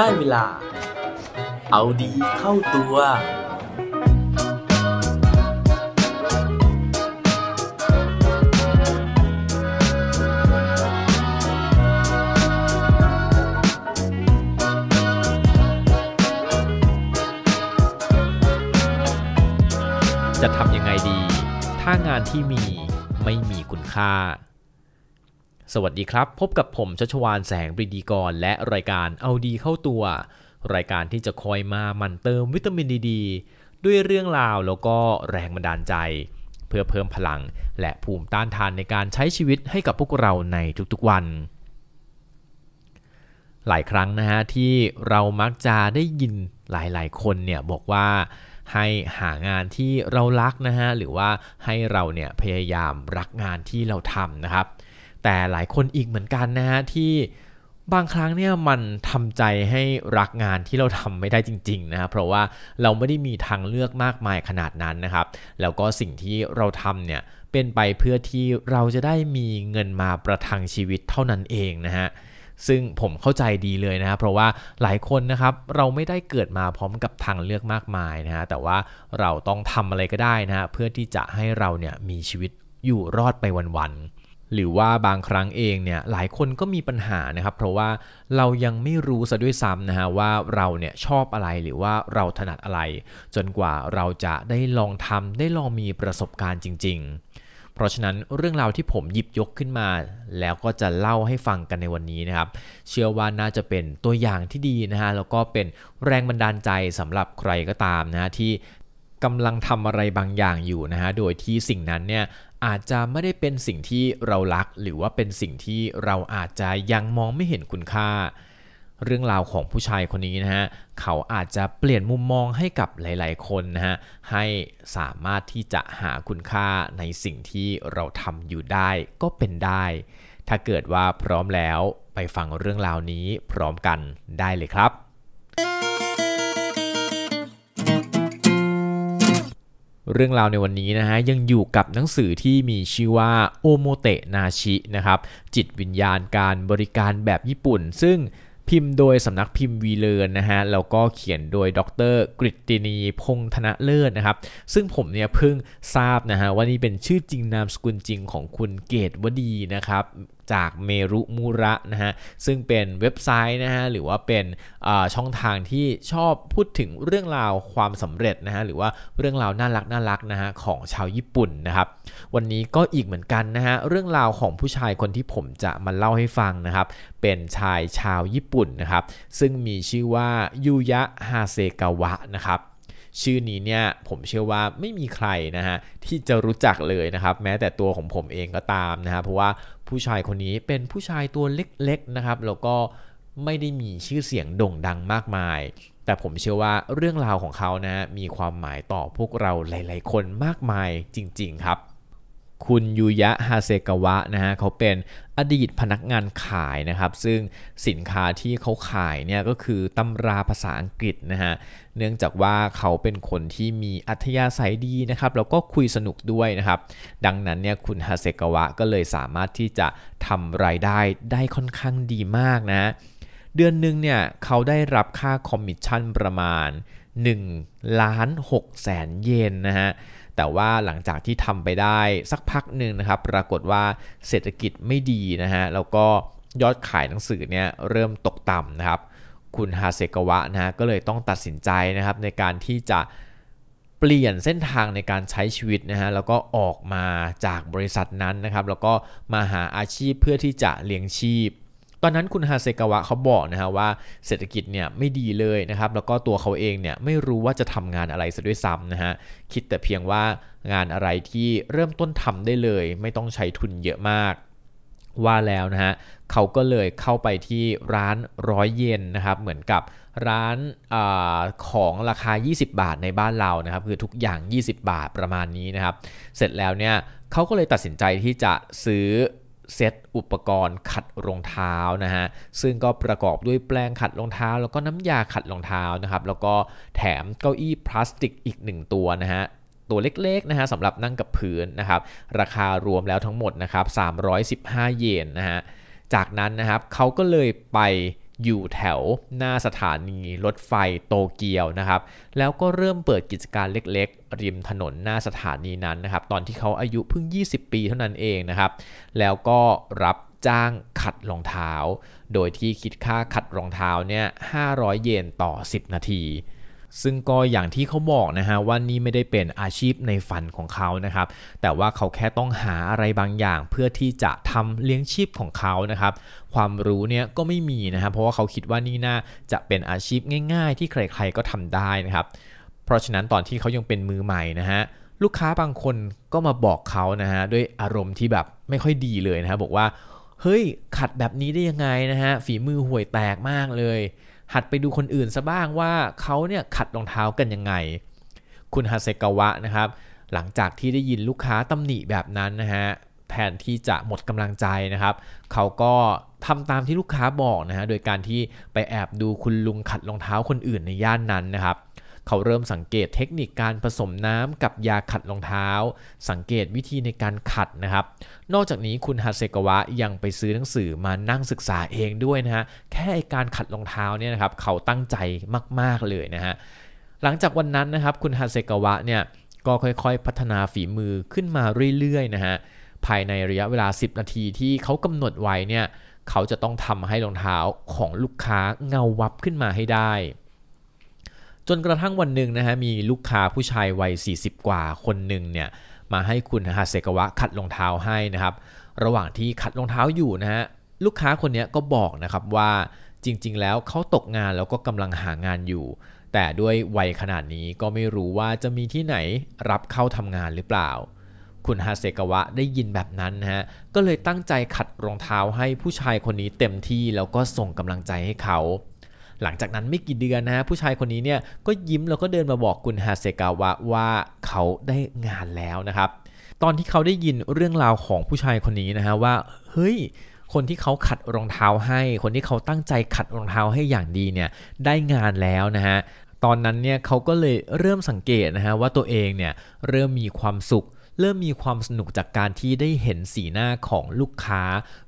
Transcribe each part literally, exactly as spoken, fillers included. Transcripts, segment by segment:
ได้เวลาเอาดีเข้าตัวจะทำยังไงดีถ้างานที่มีไม่มีคุณค่าสวัสดีครับพบกับผมชัชวาลแสงปรีดีกรและรายการเอาดีเข้าตัวรายการที่จะคอยมาหมั่นเติมวิตามินดีดีด้วยเรื่องราวแล้วก็แรงบันดาลใจเพื่อเพิ่มพลังและภูมิต้านทานในการใช้ชีวิตให้กับพวกเราในทุกๆวันหลายครั้งนะฮะที่เรามักจะได้ยินหลายๆคนเนี่ยบอกว่าให้หางานที่เรารักนะฮะหรือว่าให้เราเนี่ยพยายามรักงานที่เราทำนะครับแต่หลายคนอีกเหมือนกันนะฮะที่บางครั้งเนี่ยมันทำใจให้รักงานที่เราทำไม่ได้จริงๆนะครับเพราะว่าเราไม่ได้มีทางเลือกมากมายขนาดนั้นนะครับแล้วก็สิ่งที่เราทำเนี่ยเป็นไปเพื่อที่เราจะได้มีเงินมาประทังชีวิตเท่านั้นเองนะฮะซึ่งผมเข้าใจดีเลยนะครับเพราะว่าหลายคนนะครับเราไม่ได้เกิดมาพร้อมกับทางเลือกมากมายนะฮะแต่ว่าเราต้องทำอะไรก็ได้นะฮะเพื่อที่จะให้เราเนี่ยมีชีวิตอยู่รอดไปวันๆหรือว่าบางครั้งเองเนี่ยหลายคนก็มีปัญหานะครับเพราะว่าเรายังไม่รู้ซะด้วยซ้ำนะฮะว่าเราเนี่ยชอบอะไรหรือว่าเราถนัดอะไรจนกว่าเราจะได้ลองทำได้ลองมีประสบการณ์จริงๆเพราะฉะนั้นเรื่องราวที่ผมหยิบยกขึ้นมาแล้วก็จะเล่าให้ฟังกันในวันนี้นะครับเชื่อว่าน่าจะเป็นตัวอย่างที่ดีนะฮะแล้วก็เป็นแรงบันดาลใจสำหรับใครก็ตามนะฮะที่กำลังทำอะไรบางอย่างอยู่นะฮะโดยที่สิ่งนั้นเนี่ยอาจจะไม่ได้เป็นสิ่งที่เรารักหรือว่าเป็นสิ่งที่เราอาจจะยังมองไม่เห็นคุณค่าเรื่องราวของผู้ชายคนนี้นะฮะเขาอาจจะเปลี่ยนมุมมองให้กับหลายๆคนนะฮะให้สามารถที่จะหาคุณค่าในสิ่งที่เราทำอยู่ได้ก็เป็นได้ถ้าเกิดว่าพร้อมแล้วไปฟังเรื่องราวนี้พร้อมกันได้เลยครับเรื่องราวในวันนี้นะฮะยังอยู่กับหนังสือที่มีชื่อว่าโอโมเตะนาชินะครับจิตวิญญาณการบริการแบบญี่ปุ่นซึ่งพิมพ์โดยสำนักพิมพ์วีเลิร์นนะฮะแล้วก็เขียนโดยดร.กฤตินีพงษ์ธนเลิศนะครับซึ่งผมเนี่ยเพิ่งทราบนะฮะว่านี่เป็นชื่อจริงนามสกุลจริงของคุณเกตวดีนะครับจากเมรุมูระนะฮะซึ่งเป็นเว็บไซต์นะฮะหรือว่าเป็นช่องทางที่ชอบพูดถึงเรื่องราวความสำเร็จนะฮะหรือว่าเรื่องราวน่ารักน่ารักนะฮะของชาวญี่ปุ่นนะครับวันนี้ก็อีกเหมือนกันนะฮะเรื่องราวของผู้ชายคนที่ผมจะมาเล่าให้ฟังนะครับเป็นชายชาวญี่ปุ่นนะครับซึ่งมีชื่อว่ายูยะฮาเซกาวะนะครับชื่อนี้เนี่ยผมเชื่อว่าไม่มีใครนะฮะที่จะรู้จักเลยนะครับแม้แต่ตัวของผมเองก็ตามนะฮะเพราะว่าผู้ชายคนนี้เป็นผู้ชายตัวเล็กๆนะครับแล้วก็ไม่ได้มีชื่อเสียงโด่งดังมากมายแต่ผมเชื่อว่าเรื่องราวของเขานะมีความหมายต่อพวกเราหลายๆคนมากมายจริงๆครับคุณยูยะฮาเซกาวะนะฮะเขาเป็นอดีตพนักงานขายนะครับซึ่งสินค้าที่เขาขายเนี่ยก็คือตำราภาษาอังกฤษนะฮะเนื่องจากว่าเขาเป็นคนที่มีอัธยาศัยดีนะครับแล้วก็คุยสนุกด้วยนะครับดังนั้นเนี่ยคุณฮาเซกาวะก็เลยสามารถที่จะทำรายได้ได้ค่อนข้างดีมากนะเดือนนึงเนี่ยเขาได้รับค่าคอมมิชชั่นประมาณหนึ่งล้านหกแสนเยนนะฮะแต่ว่าหลังจากที่ทำไปได้สักพักหนึ่งนะครับปรากฏว่าเศรษฐกิจไม่ดีนะฮะแล้วก็ยอดขายหนังสือเนี่ยเริ่มตกต่ำนะครับคุณฮาเซกาวะนะฮะก็เลยต้องตัดสินใจนะครับในการที่จะเปลี่ยนเส้นทางในการใช้ชีวิตนะฮะแล้วก็ออกมาจากบริษัทนั้นนะครับแล้วก็มาหาอาชีพเพื่อที่จะเลี้ยงชีพตอนนั้นคุณฮาเซกาวะเขาบอกนะฮะว่าเศรษฐกิจเนี่ยไม่ดีเลยนะครับแล้วก็ตัวเขาเองเนี่ยไม่รู้ว่าจะทำงานอะไรซะด้วยซ้ำนะฮะคิดแต่เพียงว่างานอะไรที่เริ่มต้นทำได้เลยไม่ต้องใช้ทุนเยอะมากว่าแล้วนะฮะเขาก็เลยเข้าไปที่ร้านร้อยเยนนะครับเหมือนกับร้านอาของราคายี่สิบบาทในบ้านเรานะครับคือทุกอย่างยี่สิบบาทประมาณนี้นะครับเสร็จแล้วเนี่ยเขาก็เลยตัดสินใจที่จะซื้อเซตอุปกรณ์ขัดรองเท้านะฮะซึ่งก็ประกอบด้วยแปรงขัดรองเท้าแล้วก็น้ำยาขัดรองเท้านะครับแล้วก็แถมเก้าอี้พลาสติกอีกหนึ่งตัวนะฮะตัวเล็กๆนะฮะสำหรับนั่งกับพื้นนะครับราคารวมแล้วทั้งหมดนะครับสามร้อยสิบห้าเยนนะฮะจากนั้นนะครับเขาก็เลยไป อยู่แถวหน้าสถานีรถไฟโตเกียวนะครับแล้วก็เริ่มเปิดกิจการเล็กๆริมถนนหน้าสถานีนั้นนะครับตอนที่เขาอายุเพิ่งยี่สิบปีเท่านั้นเองนะครับแล้วก็รับจ้างขัดรองเท้าโดยที่คิดค่าขัดรองเท้าเนี่ยห้าร้อยเยนต่อสิบนาทีซึ่งก็อย่างที่เขาบอกนะฮะว่านี่ไม่ได้เป็นอาชีพในฝันของเขานะครับแต่ว่าเขาแค่ต้องหาอะไรบางอย่างเพื่อที่จะทำเลี้ยงชีพของเขานะครับความรู้เนี่ยก็ไม่มีนะครับเพราะว่าเขาคิดว่านี่น่าจะเป็นอาชีพง่ายๆที่ใครๆก็ทำได้นะครับเพราะฉะนั้นตอนที่เขายังเป็นมือใหม่นะฮะลูกค้าบางคนก็มาบอกเขานะฮะด้วยอารมณ์ที่แบบไม่ค่อยดีเลยนะฮะบอกว่าเฮ้ยขัดแบบนี้ได้ยังไงนะฮะฝีมือห่วยแตกมากเลยหัดไปดูคนอื่นซะบ้างว่าเขาเนี่ยขัดรองเท้ากันยังไงคุณฮาเซกาวะนะครับหลังจากที่ได้ยินลูกค้าตำหนิแบบนั้นนะฮะแทนที่จะหมดกำลังใจนะครับเขาก็ทำตามที่ลูกค้าบอกนะฮะโดยการที่ไปแอบดูคุณลุงขัดรองเท้าคนอื่นในย่านนั้นนะครับเขาเริ่มสังเกตเทคนิคการผสมน้ำกับยาขัดรองเท้าสังเกตวิธีในการขัดนะครับนอกจากนี้คุณฮาเซกาวะยังไปซื้อหนังสือมานั่งศึกษาเองด้วยนะฮะแค่การขัดรองเท้าเนี่ยนะครับเขาตั้งใจมากๆเลยนะฮะหลังจากวันนั้นนะครับคุณฮาเซกาวะเนี่ยก็ค่อยๆพัฒนาฝีมือขึ้นมาเรื่อยๆนะฮะภายในระยะเวลาสิบนาทีที่เขากำหนดไว้เนี่ยเขาจะต้องทำให้รองเท้าของลูกค้าเงาวับขึ้นมาให้ได้จนกระทั่งวันหนึ่งนะฮะมีลูกค้าผู้ชายวัยสี่สิบกว่าคนหนึ่งเนี่ยมาให้คุณฮาเซกาวะขัดรองเท้าให้นะครับระหว่างที่ขัดรองเท้าอยู่นะฮะลูกค้าคนนี้ก็บอกนะครับว่าจริงๆแล้วเขาตกงานแล้วก็กำลังหางานอยู่แต่ด้วยวัยขนาดนี้ก็ไม่รู้ว่าจะมีที่ไหนรับเข้าทำงานหรือเปล่าคุณฮาเซกาวะได้ยินแบบนั้นนะฮะก็เลยตั้งใจขัดรองเท้าให้ผู้ชายคนนี้เต็มที่แล้วก็ส่งกำลังใจให้เขาหลังจากนั้นไม่กี่เดือนนะฮะผู้ชายคนนี้เนี่ยก็ยิ้มแล้วก็เดินมาบอกคุณฮาเซกาวะว่าเขาได้งานแล้วนะครับตอนที่เขาได้ยินเรื่องราวของผู้ชายคนนี้นะฮะว่าเฮ้ยคนที่เขาขัดรองเท้าให้คนที่เขาตั้งใจขัดรองเท้าให้อย่างดีเนี่ยได้งานแล้วนะฮะตอนนั้นเนี่ยเขาก็เลยเริ่มสังเกตนะฮะว่าตัวเองเนี่ยเริ่มมีความสุขเริ่มมีความสนุกจากการที่ได้เห็นสีหน้าของลูกค้า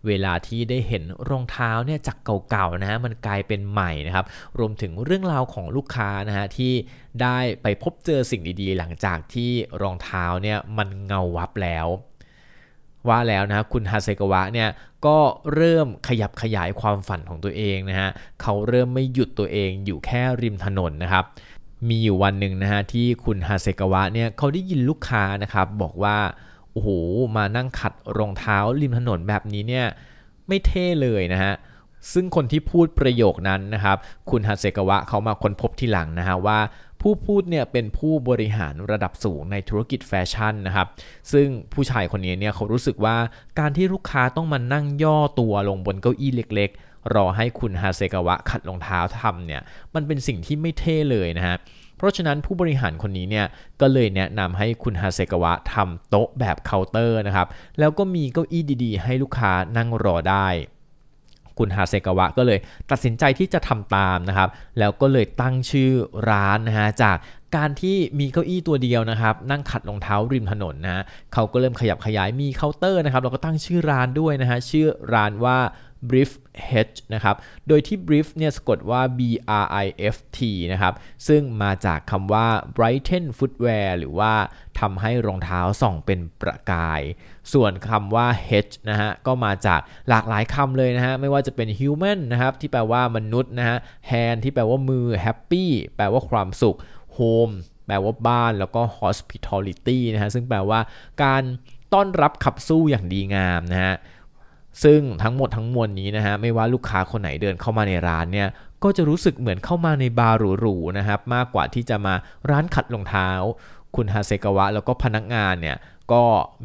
เวลาที่ได้เห็นรองเท้าเนี่ยจากเก่าๆนะฮะมันกลายเป็นใหม่นะครับรวมถึงเรื่องราวของลูกค้านะฮะที่ได้ไปพบเจอสิ่งดีๆหลังจากที่รองเท้าเนี่ยมันเงาวับแล้วว่าแล้วนะคุณฮาเซกาวะเนี่ยก็เริ่มขยับขยายความฝันของตัวเองนะฮะเขาเริ่มไม่หยุดตัวเองอยู่แค่ริมถนนนะครับมีอยู่วันหนึ่งนะฮะที่คุณฮาเซกาวะเนี่ยเขาได้ยินลูกค้านะครับบอกว่าโอ้โหมานั่งขัดรองเท้าริมถนนแบบนี้เนี่ยไม่เท่เลยนะฮะซึ่งคนที่พูดประโยคนั้นนะครับคุณฮาเซกาวะเขามาค้นพบทีหลังนะฮะว่าผู้พูดเนี่ยเป็นผู้บริหารระดับสูงในธุรกิจแฟชั่นนะครับซึ่งผู้ชายคนนี้เนี่ยเขารู้สึกว่าการที่ลูกค้าต้องมานั่งย่อตัวลงบนเก้าอี้เล็กรอให้คุณฮาเซกาวะขัดรองเท้าทำเนี่ยมันเป็นสิ่งที่ไม่เท่เลยนะฮะเพราะฉะนั้นผู้บริหารคนนี้เนี่ยก็เลยแนะนำให้คุณฮาเซกาวะทำโต๊ะแบบเคาน์เตอร์นะครับแล้วก็มีเก้าอี้ดีๆให้ลูกค้านั่งรอได้คุณฮาเซกาวะก็เลยตัดสินใจที่จะทำตามนะครับแล้วก็เลยตั้งชื่อร้านนะฮะจากการที่มีเก้าอี้ตัวเดียวนะครับนั่งขัดรองเท้าริมถนนนะเขาก็เริ่มขยับขยายมีเคาน์เตอร์นะครับแล้วก็ตั้งชื่อร้านด้วยนะฮะชื่อร้านว่าbrief h นะครับโดยที่ brief เนี่ยสะกดว่า b r i f t นะครับซึ่งมาจากคำว่า brighten footwear หรือว่าทำให้รองเท้าส่องเป็นประกายส่วนคำว่า h นะฮะก็มาจากหลากหลายคำเลยนะฮะไม่ว่าจะเป็น human นะครับที่แปลว่ามนุษย์นะฮะ hand ที่แปลว่ามือ happy แปลว่าความสุข home แปลว่าบ้านแล้วก็ hospitality นะฮะซึ่งแปลว่าการต้อนรับขับสู้อย่างดีงามนะฮะซึ่งทั้งหมดทั้งมวลนี้นะฮะไม่ว่าลูกค้าคนไหนเดินเข้ามาในร้านเนี่ยก็จะรู้สึกเหมือนเข้ามาในบาร์หรูๆนะครับมากกว่าที่จะมาร้านขัดรองเท้าคุณฮาเซกาวะแล้วก็พนักงานเนี่ยก็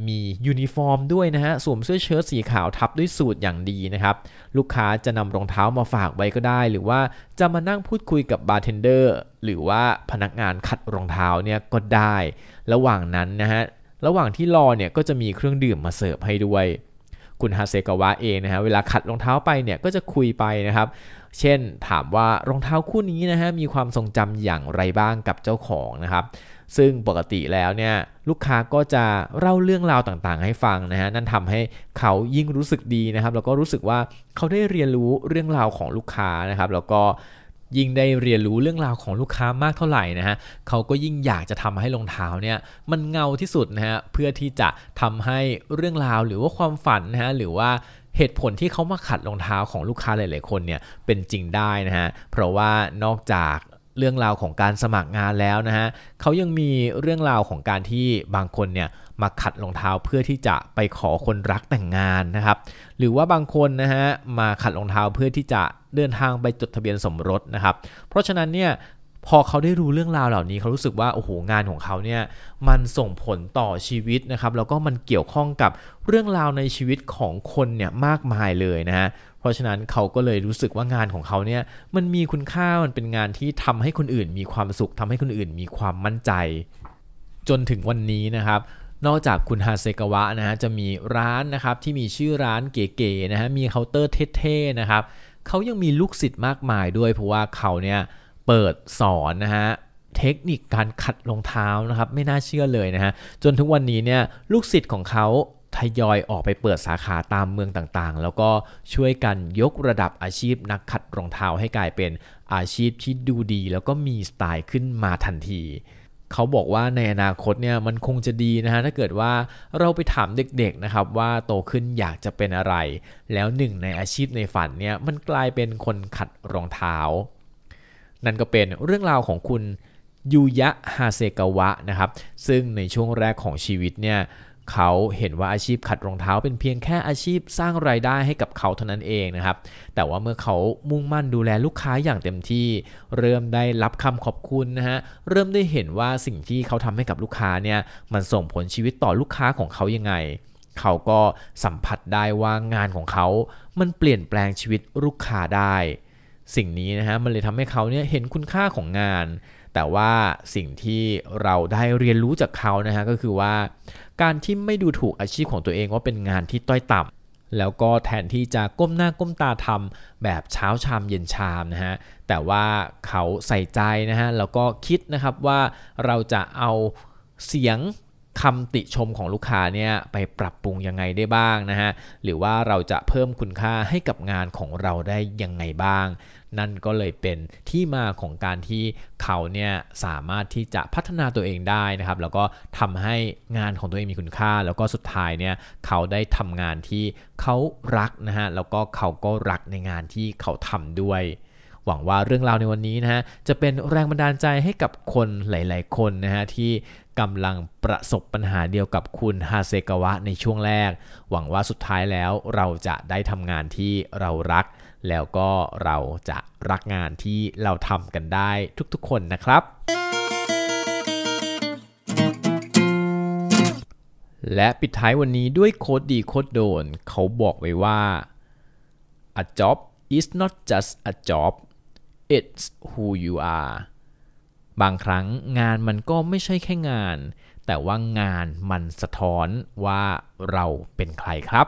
มียูนิฟอร์มด้วยนะฮะสวมเสื้อเชิ้ตสีขาวทับด้วยสูทอย่างดีนะครับลูกค้าจะนำรองเท้ามาฝากไว้ก็ได้หรือว่าจะมานั่งพูดคุยกับบาร์เทนเดอร์หรือว่าพนักงานขัดรองเท้าเนี่ยก็ได้ระหว่างนั้นนะฮะระหว่างที่รอเนี่ยก็จะมีเครื่องดื่มมาเสิร์ฟให้ด้วยคุณฮาเซกาวะเองนะฮะเวลาขัดรองเท้าไปเนี่ยก็จะคุยไปนะครับเช่นถามว่ารองเท้าคู่นี้นะฮะมีความทรงจำอย่างไรบ้างกับเจ้าของนะครับ ซึ่งปกติแล้วเนี่ยลูกค้าก็จะเล่าเรื่องราวต่างๆให้ฟังนะฮะนั่นทำให้เขายิ่งรู้สึกดีนะครับแล้วก็รู้สึกว่าเขาได้เรียนรู้เรื่องราวของลูกค้านะครับแล้วก็ยิ่งได้เรียนรู้เรื่องราวของลูกค้ามากเท่าไหร่นะฮะเขาก็ยิ่งอยากจะทำให้รองเท้าเนี่ยมันเงาที่สุดนะฮะเพื่อที่จะทำให้เรื่องราวหรือว่าความฝันนะฮะหรือว่าเหตุผลที่เขามาขัดรองเท้าของลูกค้าหลายๆคนเนี่ยเป็นจริงได้นะฮะเพราะว่านอกจากเรื่องราวของการสมัครงานแล้วนะฮะเขายังมีเรื่องราวของการที่บางคนเนี่ยมาขัดรองเท้าเพื่อที่จะไปขอคนรักแต่งงานนะครับหรือว่าบางคนนะฮะมาขัดรองเท้าเพื่อที่จะเดินทางไปจดทะเบียนสมรสนะครับเพราะฉะนั้นเนี่ยพอเขาได้รู้เรื่องราวเหล่านี้เขารู้สึกว่าโอ้โหงานของเขาเนี่ยมันส่งผลต่อชีวิตนะครับแล้วก็มันเกี่ยวข้องกับเรื่องราวในชีวิตของคนเนี่ยมากมายเลยนะฮะเพราะฉะนั้นเขาก็เลยรู้สึกว่างานของเขาเนี่ยมันมีคุณค่ามันเป็นงานที่ทำให้คนอื่นมีความสุขทำให้คนอื่นมีความมั่นใจจนถึงวันนี้นะครับนอกจากคุณฮาเซกาวะนะฮะจะมีร้านนะครับที่มีชื่อร้านเก๋ๆนะฮะมีเคาน์เตอร์เท่ๆนะครับเขายังมีลูกศิษย์มากมายด้วยเพราะว่าเขาเนี่ยเปิดสอนนะฮะเทคนิคการขัดรองเท้านะครับไม่น่าเชื่อเลยนะฮะจนทุกวันนี้เนี่ยลูกศิษย์ของเขาทยอยออกไปเปิดสาขาตามเมืองต่างๆแล้วก็ช่วยกันยกระดับอาชีพนักขัดรองเท้าให้กลายเป็นอาชีพที่ดูดีแล้วก็มีสไตล์ขึ้นมาทันทีเขาบอกว่าในอนาคตเนี่ยมันคงจะดีนะฮะถ้าเกิดว่าเราไปถามเด็กๆนะครับว่าโตขึ้นอยากจะเป็นอะไรแล้วหนึ่งในอาชีพในฝันเนี่ยมันกลายเป็นคนขัดรองเท้านั่นก็เป็นเรื่องราวของคุณยูยะฮาเซกาวะนะครับซึ่งในช่วงแรกของชีวิตเนี่ยเขาเห็นว่าอาชีพขัดรองเท้าเป็นเพียงแค่อาชีพสร้างรายได้ให้กับเขาเท่านั้นเองนะครับแต่ว่าเมื่อเขามุ่งมั่นดูแลลูกค้าอย่างเต็มที่เริ่มได้รับคำขอบคุณนะฮะเริ่มได้เห็นว่าสิ่งที่เขาทำให้กับลูกค้าเนี่ยมันส่งผลชีวิตต่อลูกค้าของเขายังไงเขาก็สัมผัสได้ว่างานของเขามันเปลี่ยนแปลงชีวิตลูกค้าได้สิ่งนี้นะฮะมันเลยทำให้เขาเนี่ยเห็นคุณค่าของงานแต่ว่าสิ่งที่เราได้เรียนรู้จากเขานะฮะก็คือว่าการที่ไม่ดูถูกอาชีพของตัวเองว่าเป็นงานที่ต้อยต่ำแล้วก็แทนที่จะก้มหน้าก้มตาทำแบบเช้าชามเย็นชามนะฮะแต่ว่าเขาใส่ใจนะฮะแล้วก็คิดนะครับว่าเราจะเอาเสียงคำติชมของลูกค้าเนี่ยไปปรับปรุงยังไงได้บ้างนะฮะหรือว่าเราจะเพิ่มคุณค่าให้กับงานของเราได้ยังไงบ้างนั่นก็เลยเป็นที่มาของการที่เขาเนี่ยสามารถที่จะพัฒนาตัวเองได้นะครับแล้วก็ทำให้งานของตัวเองมีคุณค่าแล้วก็สุดท้ายเนี่ยเขาได้ทำงานที่เขารักนะฮะแล้วก็เขาก็รักในงานที่เขาทำด้วยหวังว่าเรื่องราวในวันนี้นะฮะจะเป็นแรงบันดาลใจให้กับคนหลายๆคนนะฮะที่กำลังประสบปัญหาเดียวกับคุณฮาเซกาวะในช่วงแรกหวังว่าสุดท้ายแล้วเราจะได้ทำงานที่เรารักแล้วก็เราจะรักงานที่เราทำกันได้ทุกๆคนนะครับและปิดท้ายวันนี้ด้วยโค้ดดีโค้ดโดนเขาบอกไว้ว่า a job is not just a job it's who you areบางครั้งงานมันก็ไม่ใช่แค่งานแต่ว่างานมันสะท้อนว่าเราเป็นใครครับ